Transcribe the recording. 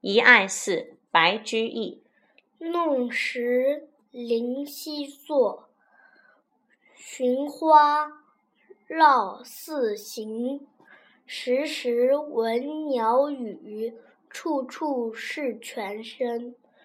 遗爱寺白居易。弄石临溪作，寻花绕寺行。时时闻鸟语，处处是泉声。